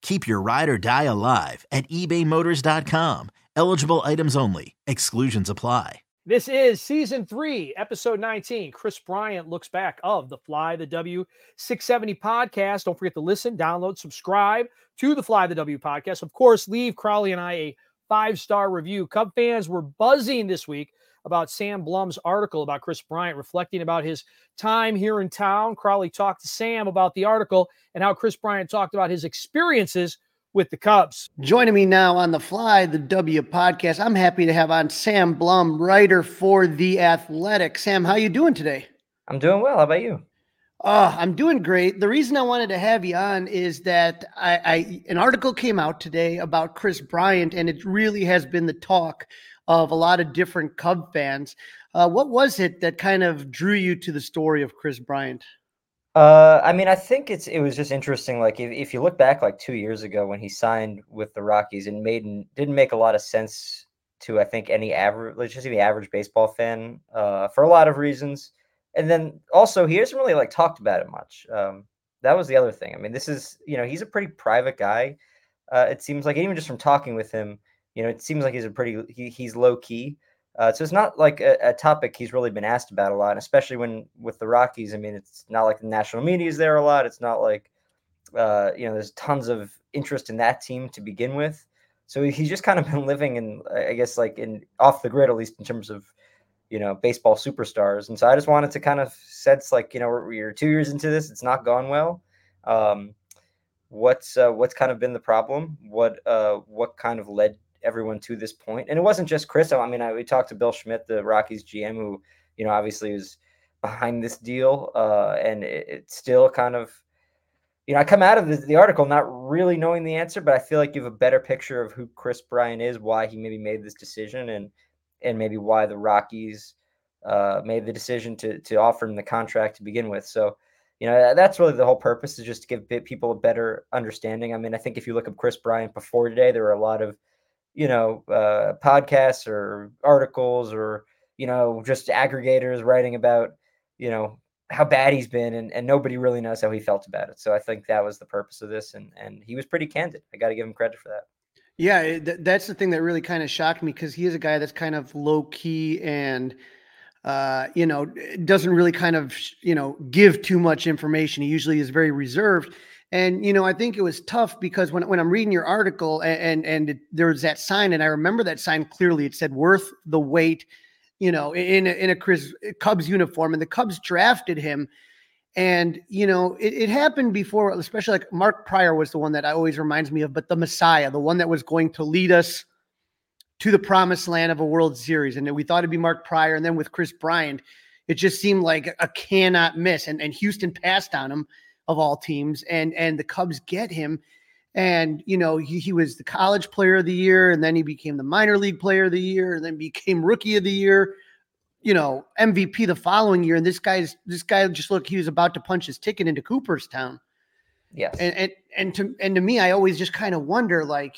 Keep your ride or die alive at ebaymotors.com. Eligible items only. Exclusions apply. This is Season 3, Episode 19. Kris Bryant looks back of the Fly the W 670 podcast. Don't forget to listen, download, subscribe to the Fly the W podcast. Of course, leave Crowley and I a 5-star review. Cub fans were buzzing this week about Sam Blum's article about Kris Bryant, reflecting about his time here in town. Crowley talked to Sam about the article and how Kris Bryant talked about his experiences with the Cubs. Joining me now on the Fly the W podcast, I'm happy to have on Sam Blum, writer for The Athletic. Sam, how you doing today? I'm doing well. How about you? I'm doing great. The reason I wanted to have you on is that an article came out today about Kris Bryant, and it really has been the talk of a lot of different Cub fans. What was it that kind of drew you to the story of Kris Bryant? I think it was just interesting. Like if you look back like 2 years ago when he signed with the Rockies, and didn't make a lot of sense to, I think, the average baseball fan, for a lot of reasons. And then also he hasn't really like talked about it much. That was the other thing. I mean, this is, he's a pretty private guy. It seems like, even just from talking with him, it seems like he's low key. So it's not like a topic he's really been asked about a lot, and especially with the Rockies. I mean, it's not like the national media is there a lot. It's not like, there's tons of interest in that team to begin with. So he's just kind of been living in, I guess, like in off the grid, at least in terms of, baseball superstars. And so I just wanted to kind of sense like, we're 2 years into this. It's not gone well. What's kind of been the problem? What kind of led everyone to this point? And it wasn't just Kris. I mean, we talked to Bill Schmidt, the Rockies GM, who, obviously was behind this deal. And it's still kind of, I come out of the article not really knowing the answer, but I feel like you have a better picture of who Kris Bryant is, why he maybe made this decision, and maybe why the Rockies made the decision to offer him the contract to begin with. So, that's really the whole purpose, is just to give people a better understanding. I mean, I think if you look up Kris Bryant before today, there were a lot of, podcasts or articles or, just aggregators writing about, how bad he's been, and nobody really knows how he felt about it. So I think that was the purpose of this. And he was pretty candid. I got to give him credit for that. Yeah. That's the thing that really kind of shocked me, because he is a guy that's kind of low key and, doesn't really kind of, give too much information. He usually is very reserved. And, I think it was tough, because when I'm reading your article and there was that sign, and I remember that sign clearly, it said worth the wait, in a Cubs uniform, and the Cubs drafted him. And, it happened before, especially like Mark Prior was the one that always reminds me of, but the Messiah, the one that was going to lead us to the promised land of a World Series. And we thought it'd be Mark Prior. And then with Kris Bryant, it just seemed like a cannot miss. And Houston passed on him, of all teams, and the Cubs get him. And, he was the college player of the year, and then he became the minor league player of the year, and then became rookie of the year, MVP the following year. And this guy just looked, he was about to punch his ticket into Cooperstown. Yes. And to me, I always just kind of wonder, like,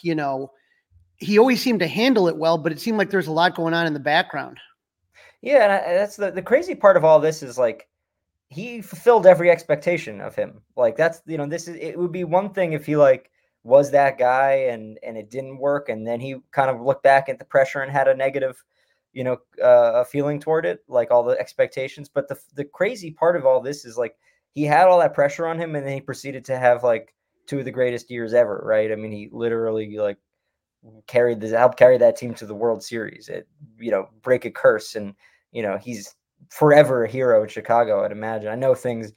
he always seemed to handle it well, but it seemed like there's a lot going on in the background. Yeah. And that's the crazy part of all this, is like, he fulfilled every expectation of him. Like that's, it would be one thing if he like was that guy and it didn't work. And then he kind of looked back at the pressure and had a negative, feeling toward it, like all the expectations. But the crazy part of all this is like, he had all that pressure on him, and then he proceeded to have like two of the greatest years ever. Right. I mean, he literally like carried this, helped carry that team to the World Series. It, you know, break a curse, and you know he's forever a hero in Chicago. I'd imagine. I know things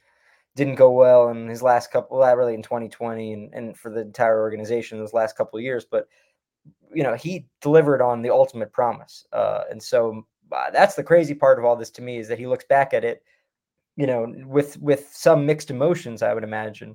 didn't go well in his last couple, really in 2020, and for the entire organization those last couple of years. But you know he delivered on the ultimate promise, and so that's the crazy part of all this to me is that he looks back at it, you know, with some mixed emotions, I would imagine.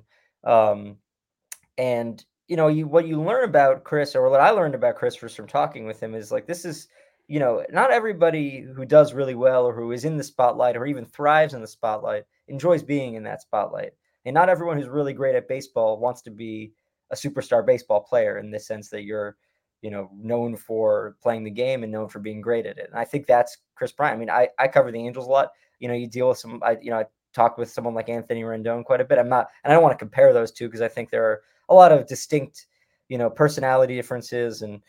And you know, what you learn about Kris, or what I learned about Kris from talking with him, is like this is, you know, not everybody who does really well or who is in the spotlight or even thrives in the spotlight enjoys being in that spotlight. And not everyone who's really great at baseball wants to be a superstar baseball player in the sense that you're, you know, known for playing the game and known for being great at it. And I think that's Kris Bryant. I mean, I cover the Angels a lot. You know, you deal with some, I talk with someone like Anthony Rendon quite a bit. I don't want to compare those two because I think there are a lot of distinct, you know, personality differences and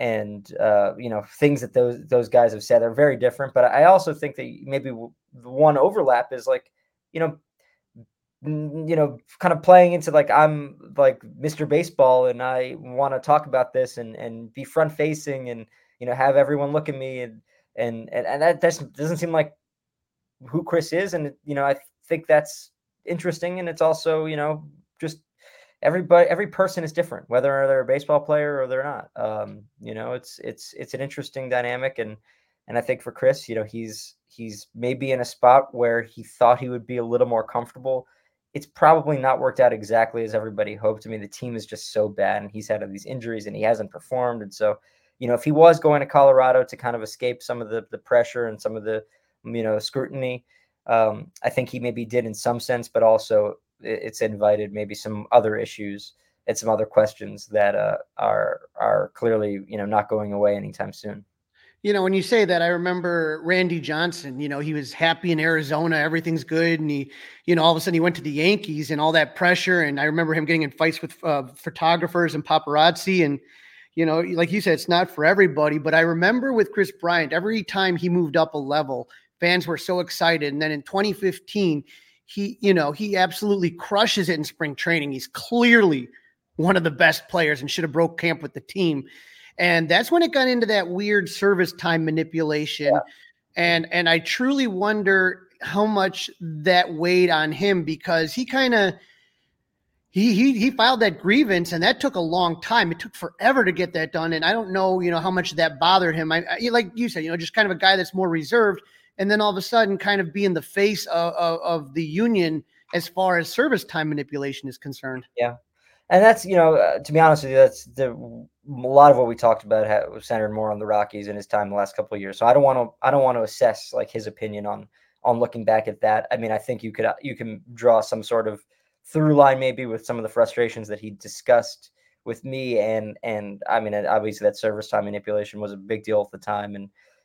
you know, things that those guys have said are very different. But I also think that maybe the one overlap is like, you know, kind of playing into like, I'm like Mr. Baseball and I want to talk about this and be front facing and, you know, have everyone look at me and that doesn't seem like who Kris is. And, you know, I think that's interesting. And it's also, you know, just every person is different, whether they're a baseball player or they're not. You know, it's an interesting dynamic. And I think for Kris, you know, he's maybe in a spot where he thought he would be a little more comfortable. It's probably not worked out exactly as everybody hoped. I mean, the team is just so bad and he's had these injuries and he hasn't performed. And so, you know, if he was going to Colorado to kind of escape some of the pressure and some of the, you know, scrutiny, I think he maybe did in some sense, but also it's invited maybe some other issues and some other questions that are clearly, you know, not going away anytime soon. You know, when you say that, I remember Randy Johnson, you know, he was happy in Arizona, everything's good. And he, you know, all of a sudden he went to the Yankees and all that pressure. And I remember him getting in fights with photographers and paparazzi. And, you know, like you said, it's not for everybody. But I remember with Kris Bryant, every time he moved up a level, fans were so excited. And then in 2015, he absolutely crushes it in spring training. He's clearly one of the best players and should have broke camp with the team. And that's when it got into that weird service time manipulation. Yeah. And I truly wonder how much that weighed on him, because he kind of, he filed that grievance and that took a long time. It took forever to get that done. And I don't know, you know, how much that bothered him. I like you said, you know, just kind of a guy that's more reserved. And then all of a sudden kind of being the face of the union as far as service time manipulation is concerned. Yeah. And that's, you know, to be honest with you, that's a lot of what we talked about was centered more on the Rockies and his time the last couple of years. So I don't want to assess like his opinion on looking back at that. I mean, I think you can draw some sort of through line maybe with some of the frustrations that he discussed with me. And I mean, obviously that service time manipulation was a big deal at the time.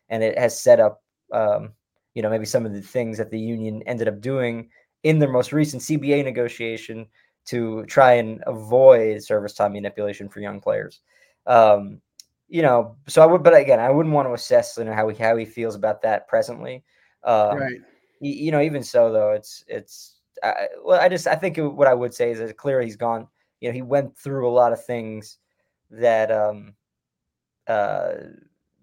And it has set up, you know, maybe some of the things that the union ended up doing in their most recent CBA negotiation to try and avoid service time manipulation for young players. You know, so I would, but again, I wouldn't want to assess, you know, how he feels about that presently. Right. You know, even so though, what I would say is that clearly he's gone, you know, he went through a lot of things that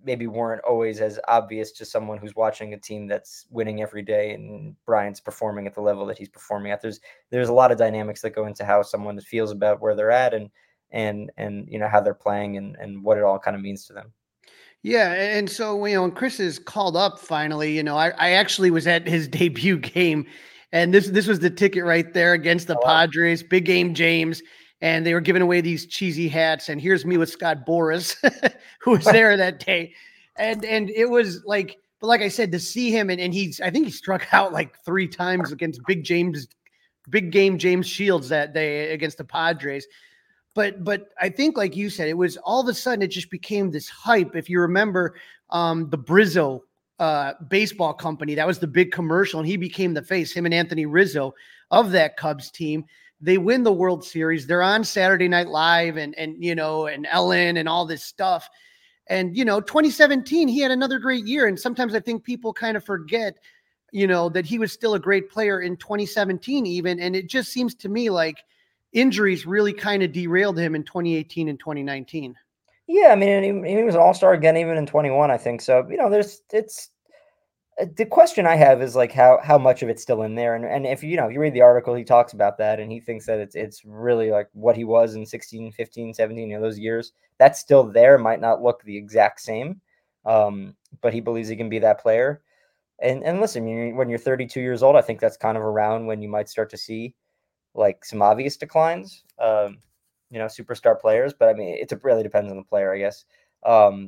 maybe weren't always as obvious to someone who's watching a team that's winning every day and Bryant's performing at the level that he's performing at. There's a lot of dynamics that go into how someone feels about where they're at and you know, how they're playing and what it all kind of means to them. Yeah. And so, you know, when Kris is called up finally, you know, I actually was at his debut game and this was the ticket right there against the Padres, big game, James. And they were giving away these cheesy hats. And here's me with Scott Boras, who was there that day. And it was like, but like I said, to see him and I think he struck out like 3 times against big game, James Shields that day against the Padres. But I think like you said, it was all of a sudden, it just became this hype. If you remember the Brizzo baseball company, that was the big commercial. And he became the face, him and Anthony Rizzo of that Cubs team. They win the World Series. They're on Saturday Night Live and you know, and Ellen and all this stuff. And, you know, 2017, he had another great year. And sometimes I think people kind of forget, you know, that he was still a great player in 2017 even. And it just seems to me like injuries really kind of derailed him in 2018 and 2019. Yeah, I mean, he was an all-star again, even in 21, I think. So, you know, the question I have is like how much of it's still in there. And if you read the article, he talks about that and he thinks that it's really like what he was in 16, 15, 17, those years that's still there, might not look the exact same. But he believes he can be that player. And listen, when you're 32 years old, I think that's kind of around when you might start to see like some obvious declines, superstar players, but I mean, it really depends on the player, I guess. But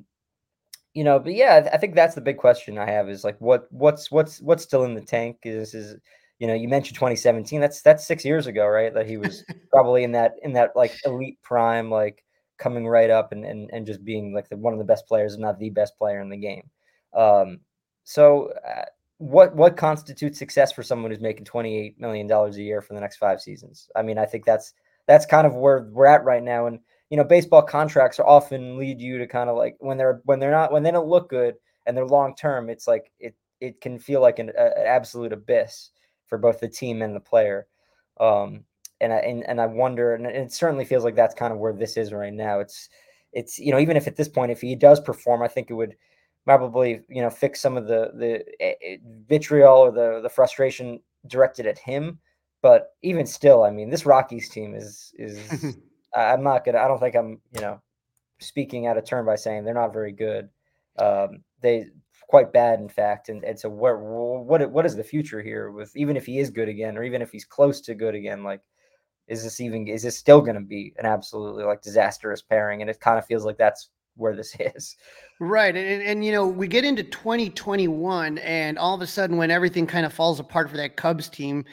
yeah, I think that's the big question I have is like, what's still in the tank is, you mentioned 2017, that's 6 years ago, right? That he was probably in that like elite prime, like coming right up and just being like one of the best players, if not the best player in the game. So what constitutes success for someone who's making $28 million a year for the next 5 seasons? I mean, I think that's kind of where we're at right now. And, baseball contracts are often lead you to kind of like when they don't look good and they're long-term, it's like, it can feel like an absolute abyss for both the team and the player. And I wonder, and it certainly feels like that's kind of where this is right now. It's, even if at this point, if he does perform, I think it would probably, fix some of the vitriol or the frustration directed at him. But even still, I mean, this Rockies team is I don't think I'm, speaking out of turn by saying they're not very good. They quite bad, in fact. And so what is the future here with, even if he is good again, or even if he's close to good again, like, is this still going to be an absolutely like disastrous pairing? And it kind of feels like that's where this is. Right. And we get into 2021 and all of a sudden when everything kind of falls apart for that Cubs team,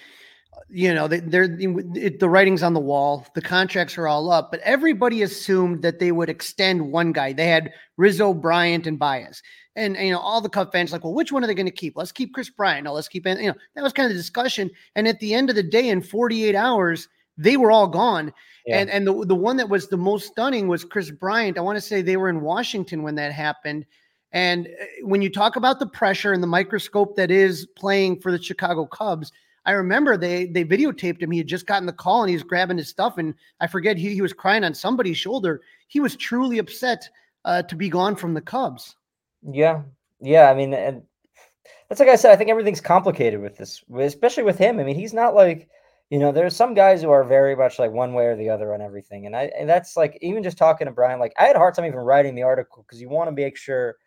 the writing's on the wall, the contracts are all up, but everybody assumed that they would extend one guy. They had Rizzo, Bryant, and Baez. And, all the Cub fans like, well, which one are they going to keep? Let's keep Kris Bryant. No, let's keep, that was kind of the discussion. And at the end of the day, in 48 hours, they were all gone. Yeah. And the one that was the most stunning was Kris Bryant. I want to say they were in Washington when that happened. And when you talk about the pressure and the microscope that is playing for the Chicago Cubs, I remember they videotaped him. He had just gotten the call and he was grabbing his stuff. And I forget, he was crying on somebody's shoulder. He was truly upset to be gone from the Cubs. Yeah. Yeah. I mean, and that's like I said, I think everything's complicated with this, especially with him. I mean, he's not like, there are some guys who are very much like one way or the other on everything. And that's like, even just talking to Brian, like I had a hard time even writing the article because you want to make sure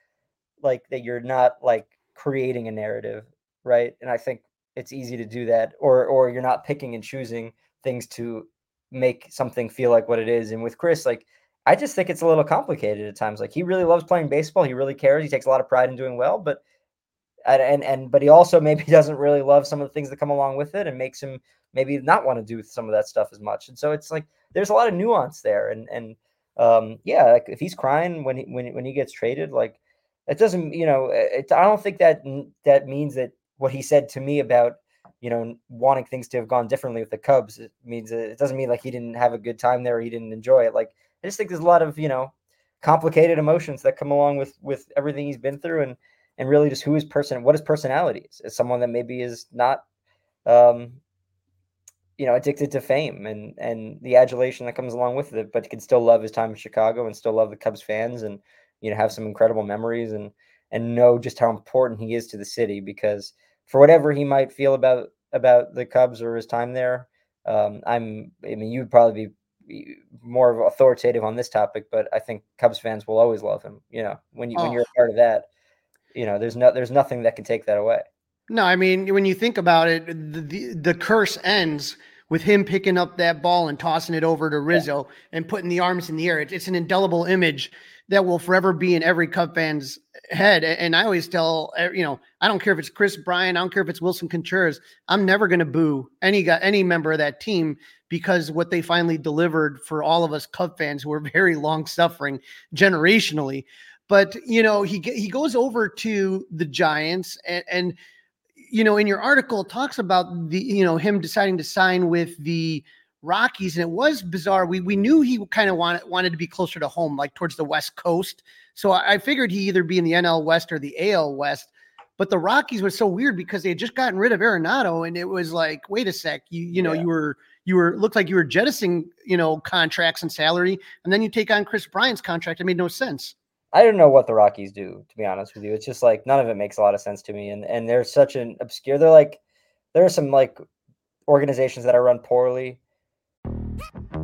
like that you're not like creating a narrative. Right. And I think it's easy to do that or you're not picking and choosing things to make something feel like what it is. And with Kris, like, I just think it's a little complicated at times. Like he really loves playing baseball. He really cares. He takes a lot of pride in doing well, but he also maybe doesn't really love some of the things that come along with it and makes him maybe not want to do some of that stuff as much. And so it's like, there's a lot of nuance there. And like if he's crying when he gets traded, like it doesn't, I don't think that means that what he said to me about, wanting things to have gone differently with the Cubs, it doesn't mean like he didn't have a good time there. Or he didn't enjoy it. Like, I just think there's a lot of, complicated emotions that come along with everything he's been through and really just what his personality is as someone that maybe is not, addicted to fame and the adulation that comes along with it, but can still love his time in Chicago and still love the Cubs fans and, have some incredible memories and know just how important he is to the city because for whatever he might feel about the Cubs or his time there, you'd probably be more authoritative on this topic, but I think Cubs fans will always love him. When you're a part of that, there's nothing that can take that away. No, I mean, when you think about it, the curse ends with him picking up that ball and tossing it over to Rizzo and putting the arms in the air. It's an indelible image that will forever be in every Cub fan's head. And I always tell, I don't care if it's Kris Bryant, I don't care if it's Wilson Contreras, I'm never going to boo any member of that team because what they finally delivered for all of us Cub fans who are very long suffering generationally. But, he goes over to the Giants and in your article it talks about the, him deciding to sign with the Rockies. And it was bizarre. We knew he kind of wanted to be closer to home, like towards the West Coast. So I figured he'd either be in the NL West or the AL West, But the Rockies was so weird because they had just gotten rid of Arenado, and it was like, wait a sec, you know, you were looked like you were jettisoning, you know, contracts and salary, and then you take on Kris Bryant's contract. It made no sense. I don't know what the Rockies do, to be honest with you. It's just like none of it makes a lot of sense to me. And they're such an obscure. They're like, there are some like organizations that are run poorly.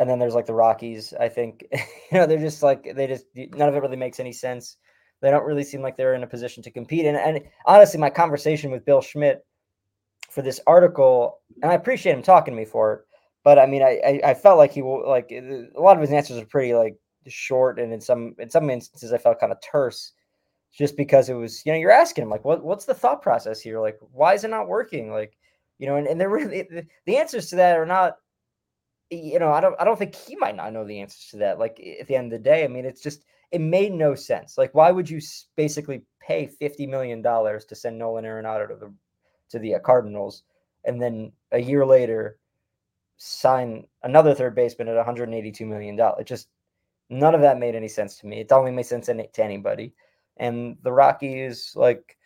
And then there's like the Rockies. I think, you know, they're just like, none of it really makes any sense. They don't really seem like they're in a position to compete. And honestly, my conversation with Bill Schmidt for this article, and I appreciate him talking to me for it, but I mean, I felt like he will, like, a lot of his answers are pretty like short. And in some instances I felt kind of terse just because it was, you know, you're asking him like, what's the thought process here? Like, why is it not working? Like, you know, and they're really, the answers to that are not, you know, I don't think he might not know the answers to that. Like at the end of the day, I mean, it's just, it made no sense. Like, why would you basically pay $50 million to send Nolan Arenado to the Cardinals, and then a year later sign another third baseman at $182 million? It just, none of that made any sense to me. It only made sense to anybody. And the Rockies, like,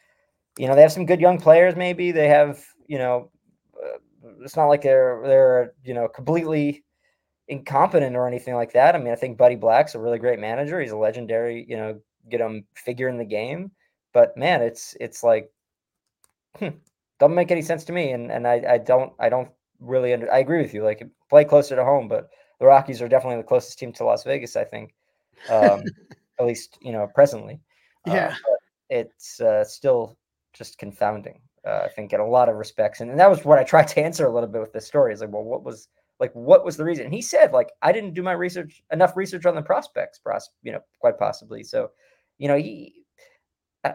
you know, they have some good young players. Maybe they have, you know, it's not like they're, you know, completely incompetent or anything like that. I mean, I think Buddy Black's a really great manager. He's a legendary, you know, figure in the game. But man, it's like, doesn't make any sense to me. And I don't really I agree with you. Like, play closer to home, but the Rockies are definitely the closest team to Las Vegas, I think, at least, you know, presently. Yeah, it's still just confounding. I think in a lot of respects. And that was what I tried to answer a little bit with this story. It's like, well, what was the reason? And he said, like, I didn't do my enough research on the prospects, you know, quite possibly. So, you know,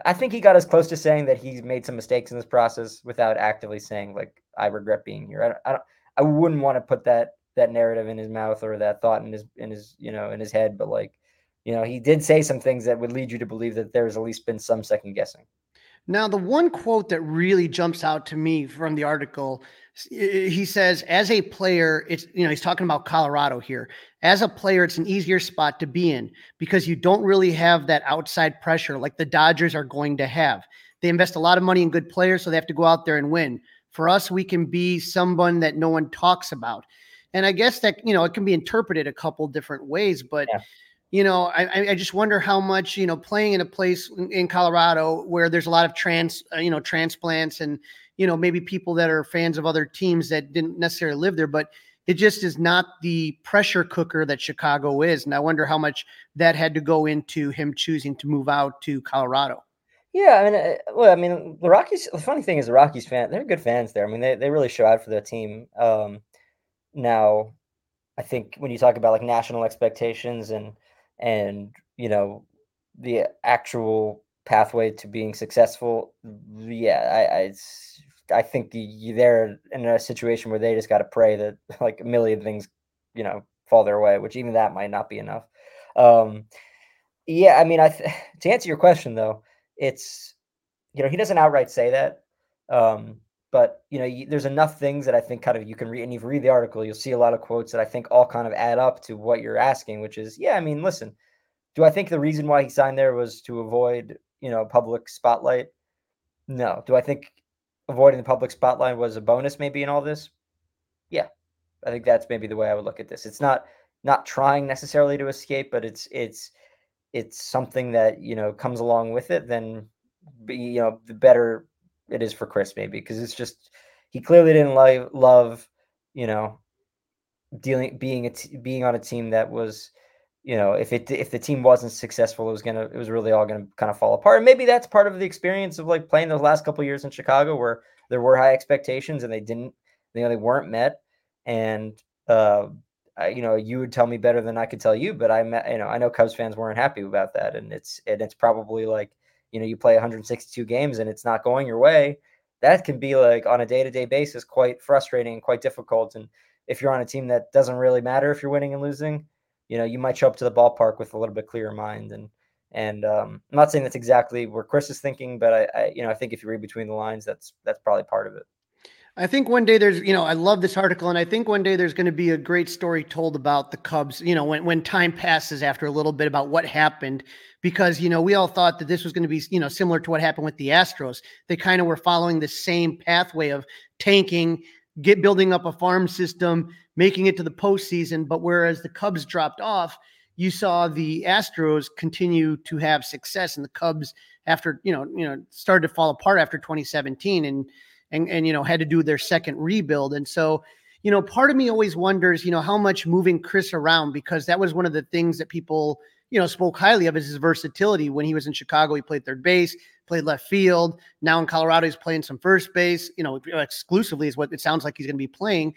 I think he got as close to saying that he's made some mistakes in this process without actively saying, like, I regret being here. I wouldn't want to put that narrative in his mouth or that thought in his, you know, in his head. But like, you know, he did say some things that would lead you to believe that there's at least been some second guessing. Now, the one quote that really jumps out to me from the article, he says, as a player, it's, you know, he's talking about Colorado here. As a player, it's an easier spot to be in because you don't really have that outside pressure like the Dodgers are going to have. They invest a lot of money in good players, so they have to go out there and win. For us, we can be someone that no one talks about. And I guess that, you know, it can be interpreted a couple different ways, but yeah. You know, I just wonder how much, you know, playing in a place in Colorado where there's a lot of transplants and, you know, maybe people that are fans of other teams that didn't necessarily live there, but it just is not the pressure cooker that Chicago is. And I wonder how much that had to go into him choosing to move out to Colorado. Yeah, I mean, the Rockies, the funny thing is the Rockies fan, they're good fans there. I mean, they really show out for their team. Now, I think when you talk about like national expectations and, you know, the actual pathway to being successful. Yeah. I think they're in a situation where they just got to pray that like a million things, you know, fall their way, which even that might not be enough. Yeah. I mean, to answer your question though, it's, you know, he doesn't outright say that. But you know, there's enough things that I think kind of you can read, and if you read the article, you'll see a lot of quotes that I think all kind of add up to what you're asking, which is, yeah, I mean, listen, do I think the reason why he signed there was to avoid, you know, public spotlight? No. Do I think avoiding the public spotlight was a bonus maybe in all this? Yeah. I think that's maybe the way I would look at this. It's not trying necessarily to escape, but it's something that, you know, comes along with it. Then, you know, the better it is for Kris, maybe, because it's just he clearly didn't love you know, being on a team that was, you know, if the team wasn't successful, it was really all gonna kind of fall apart. And maybe that's part of the experience of like playing those last couple of years in Chicago, where there were high expectations and they weren't met. And you know, you would tell me better than I could tell you, but I know Cubs fans weren't happy about that, and it's probably like, you know, you play 162 games and it's not going your way. That can be like on a day-to-day basis quite frustrating and quite difficult. And if you're on a team that doesn't really matter if you're winning and losing, you know, you might show up to the ballpark with a little bit clearer mind. And I'm not saying that's exactly where Kris is thinking, but I think if you read between the lines, that's probably part of it. I think one day there's, you know, I love this article, and I think one day there's going to be a great story told about the Cubs, you know, when time passes after a little bit about what happened, because, you know, we all thought that this was going to be, you know, similar to what happened with the Astros. They kind of were following the same pathway of tanking, building up a farm system, making it to the postseason. But whereas the Cubs dropped off, you saw the Astros continue to have success, and the Cubs after, you know, started to fall apart after 2017 and you know, had to do their second rebuild. And so, you know, part of me always wonders, you know, how much moving Kris around, because that was one of the things that people, you know, spoke highly of, is his versatility. When he was in Chicago, he played third base, played left field. Now in Colorado, he's playing some first base, you know, exclusively is what it sounds like he's going to be playing.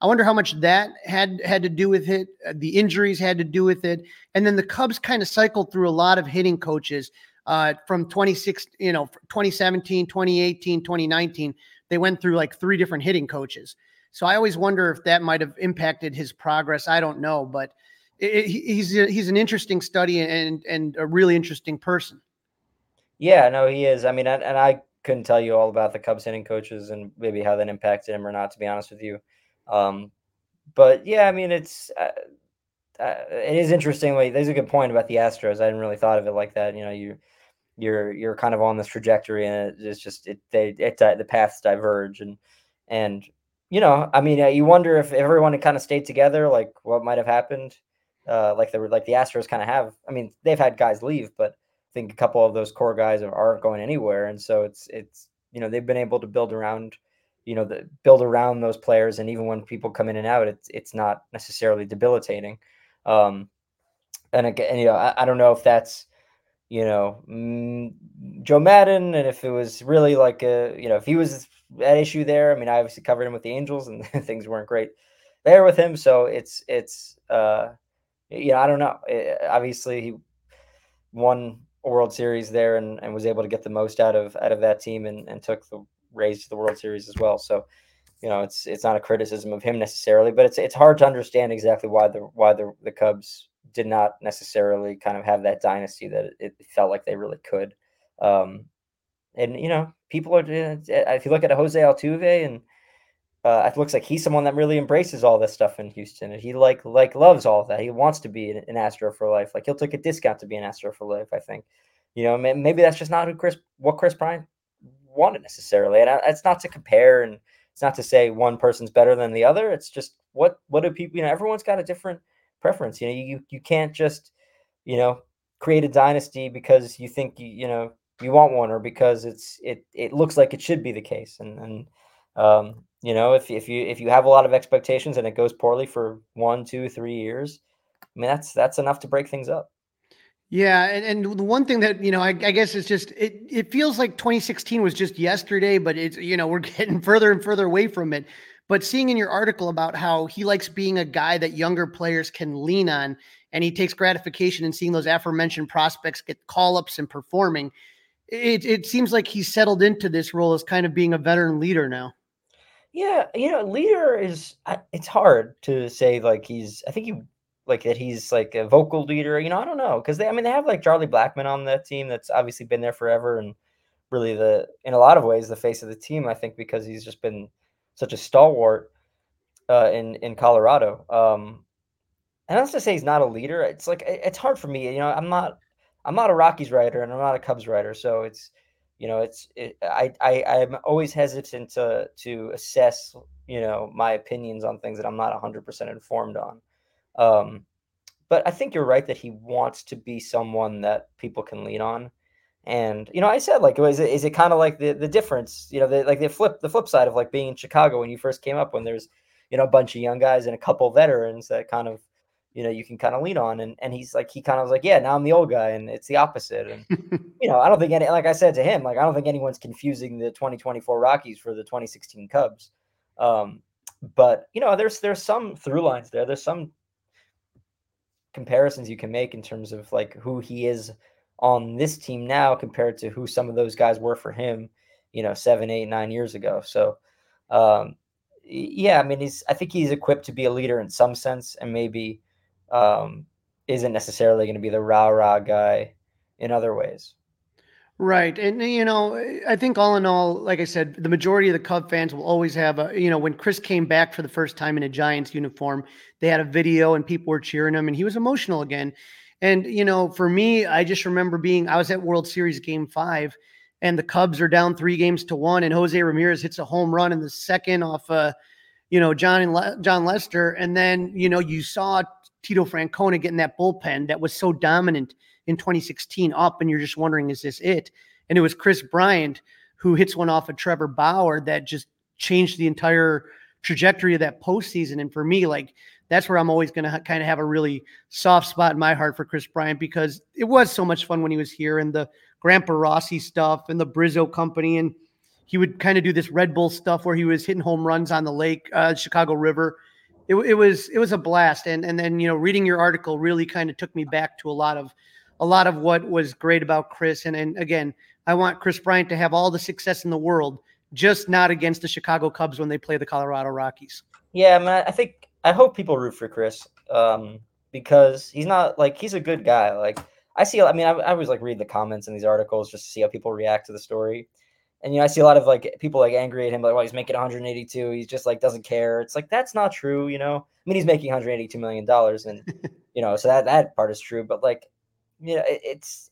I wonder how much that had to do with it. The injuries had to do with it. And then the Cubs kind of cycled through a lot of hitting coaches from 2017, 2018, 2019. They went through like three different hitting coaches. So I always wonder if that might have impacted his progress. I don't know, but he's an interesting study and a really interesting person. Yeah, no, he is. I mean, and I couldn't tell you all about the Cubs hitting coaches and maybe how that impacted him or not, to be honest with you. But yeah, I mean, it is interesting. Like, there's a good point about the Astros. I hadn't really thought of it like that. You know, you're kind of on this trajectory, and it's just the paths diverge, and you know, I mean, you wonder if everyone had kind of stayed together, like what might have happened. Like the Astros kind of have. I mean, they've had guys leave, but I think a couple of those core guys aren't going anywhere, and so it's you know, they've been able to build around, you know, those players, and even when people come in and out, it's not necessarily debilitating. And again, you know, I don't know if that's, you know, Joe Madden, and if it was really like you know, if he was at issue there. I mean, I obviously covered him with the Angels, and things weren't great there with him. So it's you know, I don't know. Obviously, he won a World Series there, and was able to get the most out of that team, and took the Rays to the World Series as well. So, you know, it's not a criticism of him necessarily, but it's hard to understand exactly why the Cubs did not necessarily kind of have that dynasty that it felt like they really could. And, you know, people are, if you look at Jose Altuve, and it looks like he's someone that really embraces all this stuff in Houston, and he like loves all of that. He wants to be an Astro for life. Like, he'll take a discount to be an Astro for life, I think. You know, maybe that's just not what Kris Bryant wanted necessarily. And it's not to compare, and it's not to say one person's better than the other. It's just what do people, you know, everyone's got a different preference. You know, you can't just, you know, create a dynasty because you think you know you want one, or because it looks like it should be the case. And you know, if you have a lot of expectations and it goes poorly for 1, 2, 3 years, I mean, that's enough to break things up. Yeah, and the one thing that, you know, I guess it's just it feels like 2016 was just yesterday, but it's, you know, we're getting further and further away from it. But seeing in your article about how he likes being a guy that younger players can lean on, and he takes gratification in seeing those aforementioned prospects get call-ups and performing, it seems like he's settled into this role as kind of being a veteran leader now. Yeah, you know, leader is, it's hard to say, like, he's like a vocal leader. You know, I don't know, because they have like Charlie Blackmon on that team that's obviously been there forever, and really in a lot of ways the face of the team, I think, because he's just been such a stalwart in Colorado. And that's to say he's not a leader. It's like, it's hard for me. You know, I'm not a Rockies writer, and I'm not a Cubs writer. So it's, you know, I'm always hesitant to assess, you know, my opinions on things that I'm not 100% informed on. But I think you're right that he wants to be someone that people can lean on. And, you know, I said, like, is it kind of like the difference, you know, the flip side of like being in Chicago when you first came up, when there's, you know, a bunch of young guys and a couple veterans that kind of, you know, you can kind of lean on. And he's like, he kind of was like, yeah, now I'm the old guy. And it's the opposite. And, you know, I don't think like I said to him, like, I don't think anyone's confusing the 2024 Rockies for the 2016 Cubs. But, you know, there's some through lines there. There's some comparisons you can make in terms of like who he is on this team now compared to who some of those guys were for him, you know, 7, 8, 9 years ago. So, yeah, I mean, I think he's equipped to be a leader in some sense, and maybe isn't necessarily going to be the rah-rah guy in other ways. Right. And, you know, I think all in all, like I said, the majority of the Cub fans will always have when Kris came back for the first time in a Giants uniform, they had a video and people were cheering him and he was emotional again. And, you know, for me, I just remember I was at World Series game 5 and the Cubs are down 3-1 and Jose Ramirez hits a home run in the second off, John Lester. And then, you know, you saw Tito Francona getting that bullpen that was so dominant in 2016 up, and you're just wondering, is this it? And it was Kris Bryant who hits one off of Trevor Bauer that just changed the entire trajectory of that postseason. And for me, like, that's where I'm always going to kind of have a really soft spot in my heart for Kris Bryant, because it was so much fun when he was here, and the Grandpa Rossi stuff and the Brizzo company. And he would kind of do this Red Bull stuff where he was hitting home runs on the lake, Chicago River. It was a blast. And then, you know, reading your article really kind of took me back to a lot of what was great about Kris. And again, I want Kris Bryant to have all the success in the world, just not against the Chicago Cubs when they play the Colorado Rockies. Yeah, I mean, I hope people root for Kris because he's not like, he's a good guy. Like I always like read the comments in these articles just to see how people react to the story. And, you know, I see a lot of like people like angry at him, like, well, he's making 182. He's just like, doesn't care. It's like, that's not true. You know, I mean, he's making $182 million and, you know, so that part is true, but like, you know, it's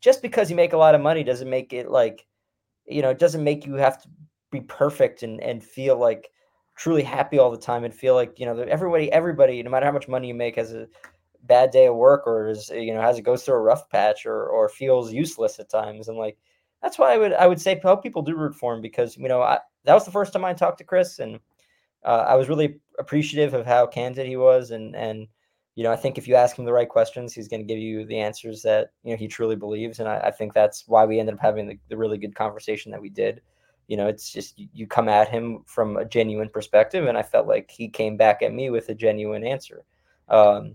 just because you make a lot of money doesn't make it like, you know, it doesn't make you have to be perfect and feel like truly happy all the time and feel like, you know, everybody, no matter how much money you make, has a bad day at work or is, you know, as it goes through a rough patch or feels useless at times. And like, that's why I would say hope people do root for him, because, you know, that was the first time I talked to Kris, and I was really appreciative of how candid he was. And, you know, I think if you ask him the right questions, he's going to give you the answers that, you know, he truly believes. And I think that's why we ended up having the really good conversation that we did. You know, it's just, you come at him from a genuine perspective. And I felt like he came back at me with a genuine answer. And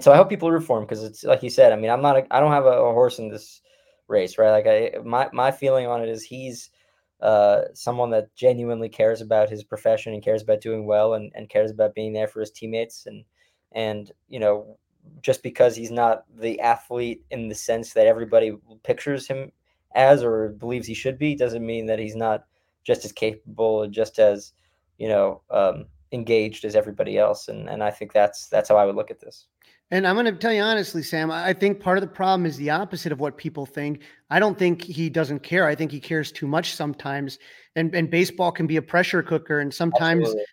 so I hope people root for him, because it's like you said, I mean, I don't have a horse in this race, right? Like my feeling on it is he's someone that genuinely cares about his profession and cares about doing well and cares about being there for his teammates. And, you know, just because he's not the athlete in the sense that everybody pictures him as or believes he should be, doesn't mean that he's not just as capable and just as, you know, engaged as everybody else. And I think that's how I would look at this. And I'm going to tell you honestly, Sam, I think part of the problem is the opposite of what people think. I don't think he doesn't care. I think he cares too much sometimes. And baseball can be a pressure cooker. And sometimes, absolutely,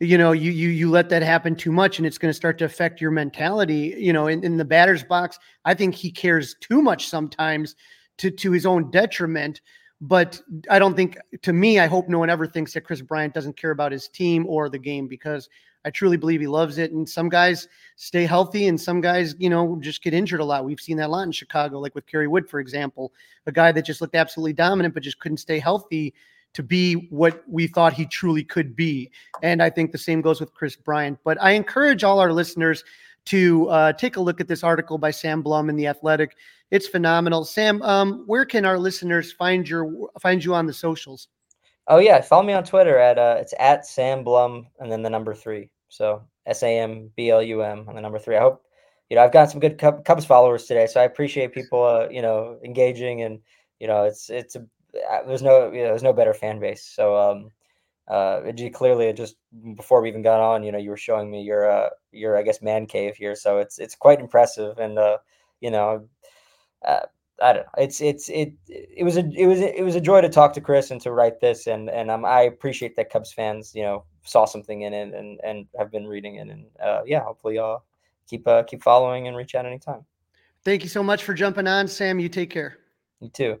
you know, you let that happen too much and it's going to start to affect your mentality, you know, in the batter's box. I think he cares too much sometimes to his own detriment. But I don't think, to me, I hope no one ever thinks that Kris Bryant doesn't care about his team or the game, because I truly believe he loves it. And some guys stay healthy and some guys, you know, just get injured a lot. We've seen that a lot in Chicago, like with Kerry Wood, for example, a guy that just looked absolutely dominant, but just couldn't stay healthy to be what we thought he truly could be. And I think the same goes with Kris Bryant. But I encourage all our listeners to take a look at this article by Sam Blum in The Athletic. It's phenomenal. Sam, where can our listeners find you on the socials? Oh, yeah. Follow me on Twitter at it's at Sam Blum and then the number 3. So SAMBLUM and the number 3. I hope, you know, I've got some good Cubs followers today, so I appreciate people, you know, engaging, and, you know, there's no better fan base. So, clearly, just before we even got on, you know, you were showing me your I guess man cave here. So it's quite impressive. And, you know, I don't know. It was a joy to talk to Kris and to write this. And I appreciate that Cubs fans, you know, saw something in it and have been reading it. And, yeah, hopefully y'all keep following and reach out anytime. Thank you so much for jumping on, Sam. You take care. You too.